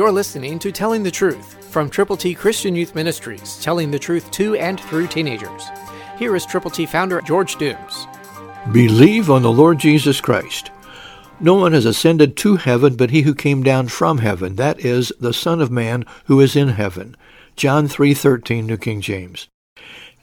You're listening to Telling the Truth from Triple T Christian Youth Ministries, telling the truth to and through teenagers. Here is Triple T founder George Dooms. Believe on the Lord Jesus Christ. No one has ascended to heaven but he who came down from heaven, that is, the Son of Man who is in heaven. John 3:13, New King James.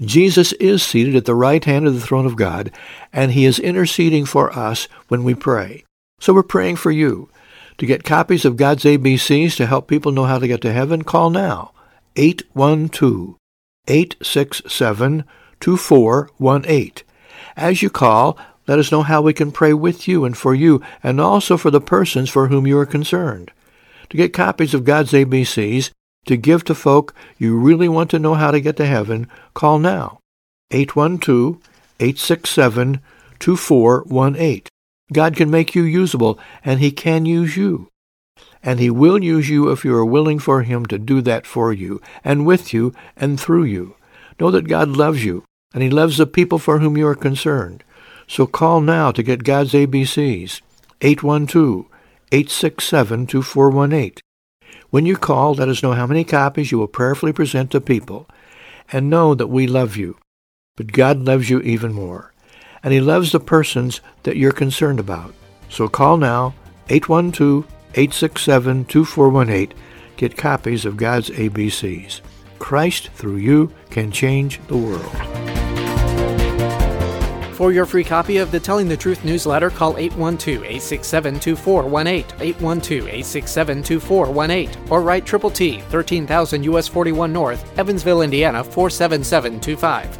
Jesus is seated at the right hand of the throne of God, and he is interceding for us when we pray. So we're praying for you. To get copies of God's ABCs to help people know how to get to heaven, call now, 812-867-2418. As you call, let us know how we can pray with you, and also for the persons for whom you are concerned. To get copies of God's ABCs, to give to folk you really want to know how to get to heaven, call now, 812-867-2418. God can make you usable, and he can use you. And he will use you if you are willing for him to do that for you, and with you, and through you. Know that God loves you, and he loves the people for whom you are concerned. So call now to get God's ABCs, 812-867-2418. When you call, let us know how many copies you will prayerfully present to people, and know that we love you. But God loves you even more, and he loves the persons that you're concerned about. So call now, 812-867-2418. Get copies of God's ABCs. Christ through you can change the world. For your free copy of the Telling the Truth newsletter, call 812-867-2418, 812-867-2418, or write Triple T, 13,000 U.S. 41 North, Evansville, Indiana, 47725.